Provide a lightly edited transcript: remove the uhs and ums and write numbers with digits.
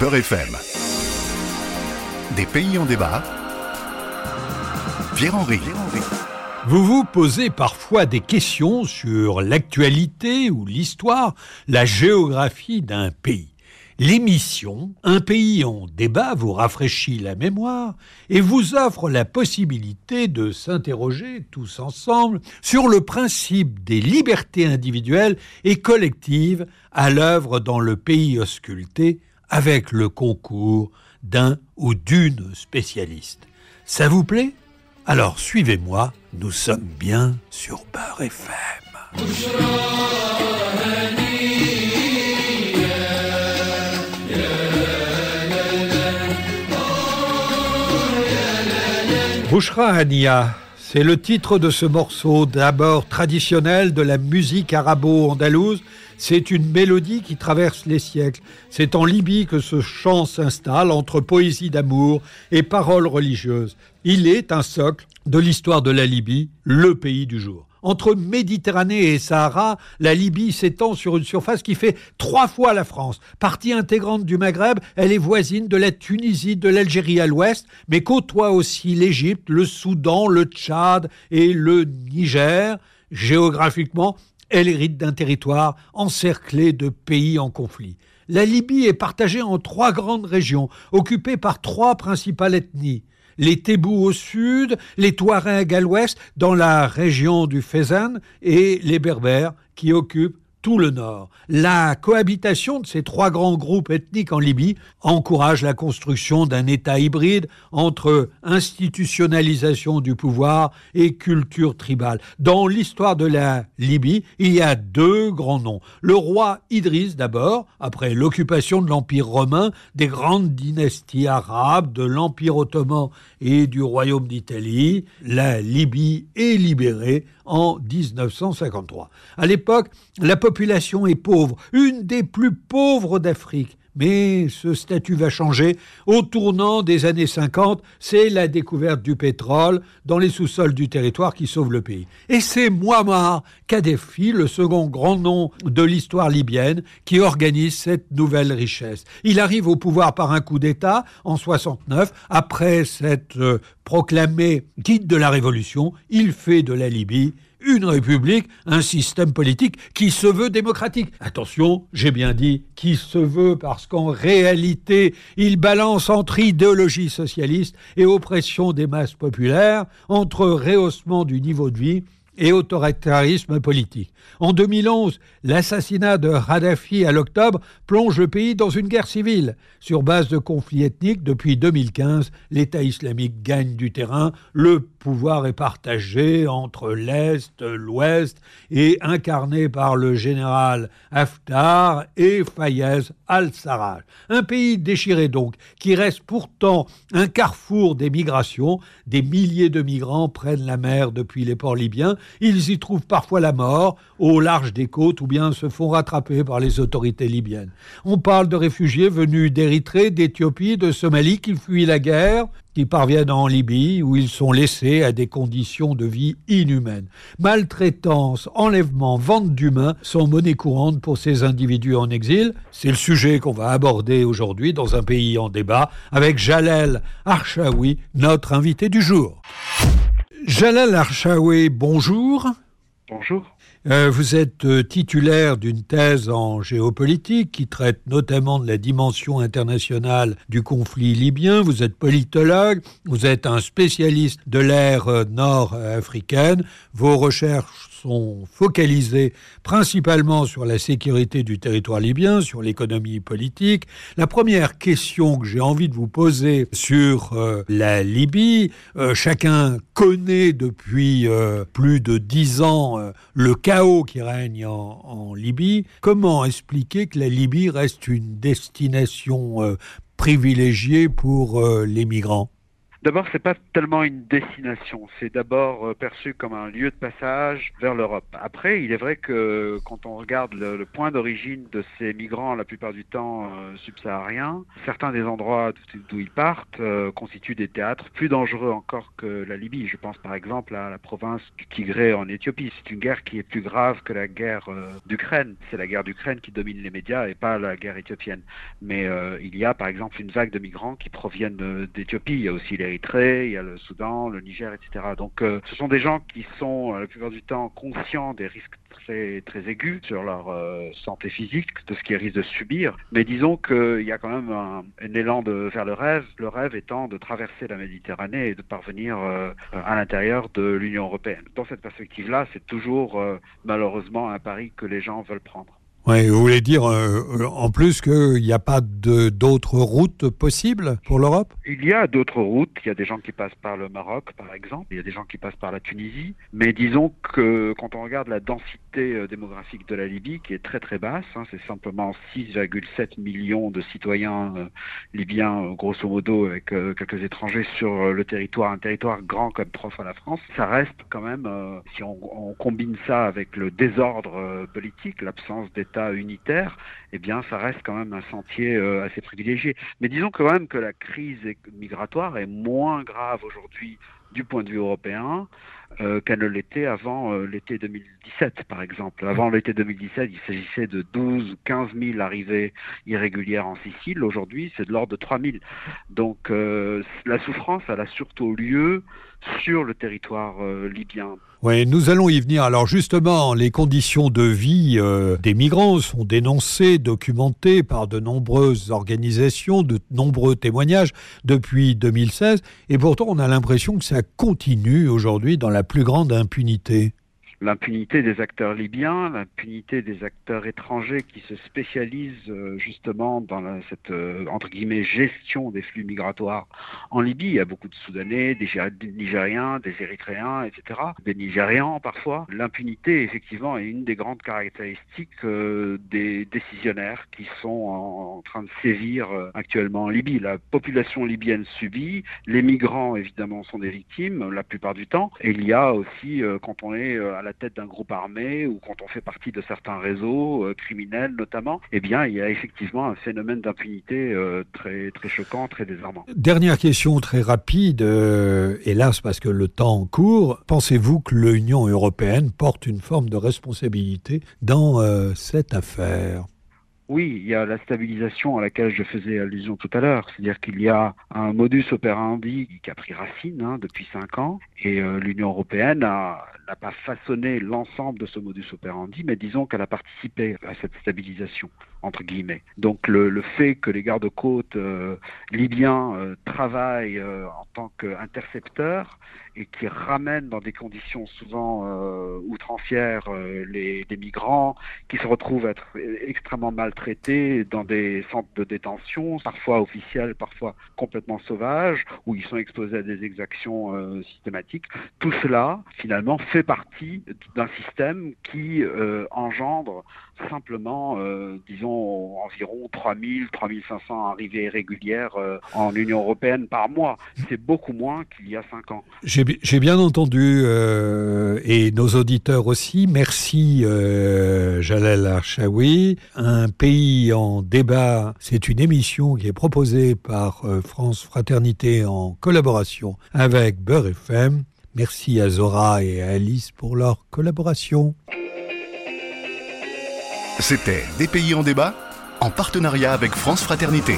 Beur FM. Des pays en débat. Pierre Henry. Vous vous posez parfois des questions sur l'actualité ou l'histoire, la géographie d'un pays. L'émission « Un pays en débat » vous rafraîchit la mémoire et vous offre la possibilité de s'interroger tous ensemble sur le principe des libertés individuelles et collectives à l'œuvre dans le pays ausculté avec le concours d'un ou d'une spécialiste. Ça vous plaît ? Alors suivez-moi, nous sommes bien sur Beur FM. Bouchra Hania, c'est le titre de ce morceau d'abord traditionnel de la musique arabo-andalouse. C'est une mélodie qui traverse les siècles. C'est en Libye que ce chant s'installe entre poésie d'amour et paroles religieuses. Il est un socle de l'histoire de la Libye, le pays du jour. Entre Méditerranée et Sahara, la Libye s'étend sur une surface qui fait 3 fois la France. Partie intégrante du Maghreb, elle est voisine de la Tunisie, de l'Algérie à l'ouest, mais côtoie aussi l'Égypte, le Soudan, le Tchad et le Niger. Géographiquement, elle hérite d'un territoire encerclé de pays en conflit. La Libye est partagée en 3 grandes régions, occupées par 3 principales ethnies. Les Tébous au sud, les Touaregs à l'ouest, dans la région du Fezzan, et les Berbères qui occupent tout le nord. La cohabitation de ces 3 grands groupes ethniques en Libye encourage la construction d'un État hybride entre institutionnalisation du pouvoir et culture tribale. Dans l'histoire de la Libye, il y a 2 grands noms. Le roi Idriss d'abord, après l'occupation de l'Empire romain, des grandes dynasties arabes, de l'Empire ottoman et du Royaume d'Italie. La Libye est libérée en 1953. À l'époque, la population est pauvre, une des plus pauvres d'Afrique. Mais ce statut va changer. Au tournant des années 50, c'est la découverte du pétrole dans les sous-sols du territoire qui sauve le pays. Et c'est Mouammar Kadhafi, le second grand nom de l'histoire libyenne, qui organise cette nouvelle richesse. Il arrive au pouvoir par un coup d'État en 69. Après s'être proclamé guide de la révolution, il fait de la Libye une république, un système politique qui se veut démocratique. Attention, j'ai bien dit « qui se veut » parce qu'en réalité, il balance entre idéologie socialiste et oppression des masses populaires, entre rehaussement du niveau de vie et autoritarisme politique. En 2011, l'assassinat de Kadhafi à l'octobre plonge le pays dans une guerre civile. Sur base de conflits ethniques, depuis 2015, l'État islamique gagne du terrain. Le pouvoir est partagé entre l'Est, l'Ouest et incarné par le général Haftar et Fayez al-Sarraj. Un pays déchiré donc, qui reste pourtant un carrefour des migrations. Des milliers de migrants prennent la mer depuis les ports libyens. Ils y trouvent parfois la mort au large des côtes ou bien se font rattraper par les autorités libyennes. On parle de réfugiés venus d'Érythrée, d'Éthiopie, de Somalie qui fuient la guerre, qui parviennent en Libye où ils sont laissés à des conditions de vie inhumaines. Maltraitance, enlèvement, vente d'humains sont monnaie courante pour ces individus en exil. C'est le sujet qu'on va aborder aujourd'hui dans Un pays en débat avec Jalel Harchaoui, notre invité du jour. Jalel Harchaoui, bonjour. Bonjour. Vous êtes titulaire d'une thèse en géopolitique qui traite notamment de la dimension internationale du conflit libyen. Vous êtes politologue, vous êtes un spécialiste de l'ère nord-africaine. Vos recherches sont focalisées principalement sur la sécurité du territoire libyen, sur l'économie politique. La première question que j'ai envie de vous poser sur la Libye, chacun connaît depuis plus de 10 ans le chaos qui règne en Libye. Comment expliquer que la Libye reste une destination privilégiée pour les migrants ? D'abord, c'est pas tellement une destination, c'est d'abord perçu comme un lieu de passage vers l'Europe. Après, il est vrai que quand on regarde le point d'origine de ces migrants, la plupart du temps subsahariens, certains des endroits d'où ils partent constituent des théâtres plus dangereux encore que la Libye. Je pense par exemple à la province du Tigré en Éthiopie. C'est une guerre qui est plus grave que la guerre d'Ukraine. C'est la guerre d'Ukraine qui domine les médias et pas la guerre éthiopienne. Mais il y a par exemple une vague de migrants qui proviennent d'Éthiopie. Il y a aussi l'Érythrée, il y a le Soudan, le Niger, etc. Donc ce sont des gens qui sont la plupart du temps conscients des risques très, très aigus sur leur santé physique, de ce qu'ils risquent de subir. Mais disons qu'il y a quand même un élan vers le rêve étant de traverser la Méditerranée et de parvenir à l'intérieur de l'Union européenne. Dans cette perspective-là, c'est toujours malheureusement un pari que les gens veulent prendre. Oui, vous voulez dire en plus qu'il n'y a pas d'autres routes possibles pour l'Europe ? Il y a d'autres routes. Il y a des gens qui passent par le Maroc, par exemple. Il y a des gens qui passent par la Tunisie. Mais disons que quand on regarde la densité démographique de la Libye, qui est très très basse, hein, c'est simplement 6,7 millions de citoyens libyens, grosso modo, avec quelques étrangers sur le territoire. Un territoire grand comme 3 fois la France. Ça reste quand même, si on combine ça avec le désordre politique, l'absence des unitaire, eh bien ça reste quand même un sentier assez privilégié. Mais disons quand même que la crise migratoire est moins grave aujourd'hui du point de vue européen qu'elle ne l'était avant l'été 2017, par exemple. Avant l'été 2017, il s'agissait de 12 ou 15 000 arrivées irrégulières en Sicile. Aujourd'hui, c'est de l'ordre de 3 000. Donc la souffrance, elle a surtout lieu sur le territoire libyen. Oui, nous allons y venir. Alors justement, les conditions de vie des migrants sont dénoncées, documentées par de nombreuses organisations, de nombreux témoignages depuis 2016. Et pourtant, on a l'impression que ça continue aujourd'hui dans la plus grande impunité. L'impunité des acteurs libyens, l'impunité des acteurs étrangers qui se spécialisent justement dans cette entre guillemets gestion des flux migratoires en Libye. Il y a beaucoup de Soudanais, des Nigériens, des Érythréens, etc., des Nigérians parfois. L'impunité, effectivement, est une des grandes caractéristiques des décisionnaires qui sont en train de sévir actuellement en Libye. La population libyenne subit, les migrants, évidemment, sont des victimes la plupart du temps. Et il y a aussi, quand on est à la tête d'un groupe armé ou quand on fait partie de certains réseaux criminels notamment, eh bien il y a effectivement un phénomène d'impunité très, très choquant, très désarmant. Dernière question très rapide, hélas parce que le temps court, pensez-vous que l'Union européenne porte une forme de responsabilité dans cette affaire ? Oui, il y a la stabilisation à laquelle je faisais allusion tout à l'heure, c'est-à-dire qu'il y a un modus operandi qui a pris racine depuis 5 ans et l'Union européenne n'a pas façonné l'ensemble de ce modus operandi, mais disons qu'elle a participé à cette stabilisation, entre guillemets. Donc le fait que les gardes-côtes libyens travaillent en tant qu'intercepteurs et qui ramènent dans des conditions souvent outrancières des migrants qui se retrouvent à être extrêmement maltraités dans des centres de détention, parfois officiels, parfois complètement sauvages, où ils sont exposés à des exactions systématiques. Tout cela, finalement, fait partie d'un système qui engendre simplement, disons, environ 3 500 arrivées irrégulières en Union européenne par mois. C'est beaucoup moins qu'il y a 5 ans. J'ai bien entendu, et nos auditeurs aussi. Merci, Jalel Harchaoui. Un pays en débat, c'est une émission qui est proposée par France Fraternité en collaboration avec Beur FM. Merci à Zora et à Alice pour leur collaboration. C'était Des pays en débat, en partenariat avec France Fraternité.